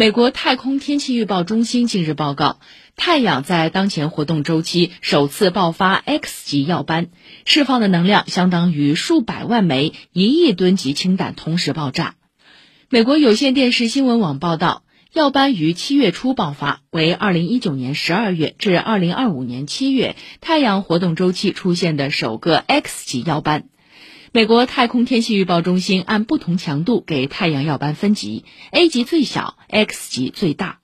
美国太空天气预报中心近日报告，太阳在当前活动周期首次爆发 X 级耀斑，释放的能量相当于数百万枚1亿吨级氢弹同时爆炸。美国有线电视新闻网报道，耀斑于7月初爆发，为2019年12月至2025年7月太阳活动周期出现的首个 X 级耀斑。美国太空天气预报中心按不同强度给太阳耀斑分级，A 级最小，X 级最大。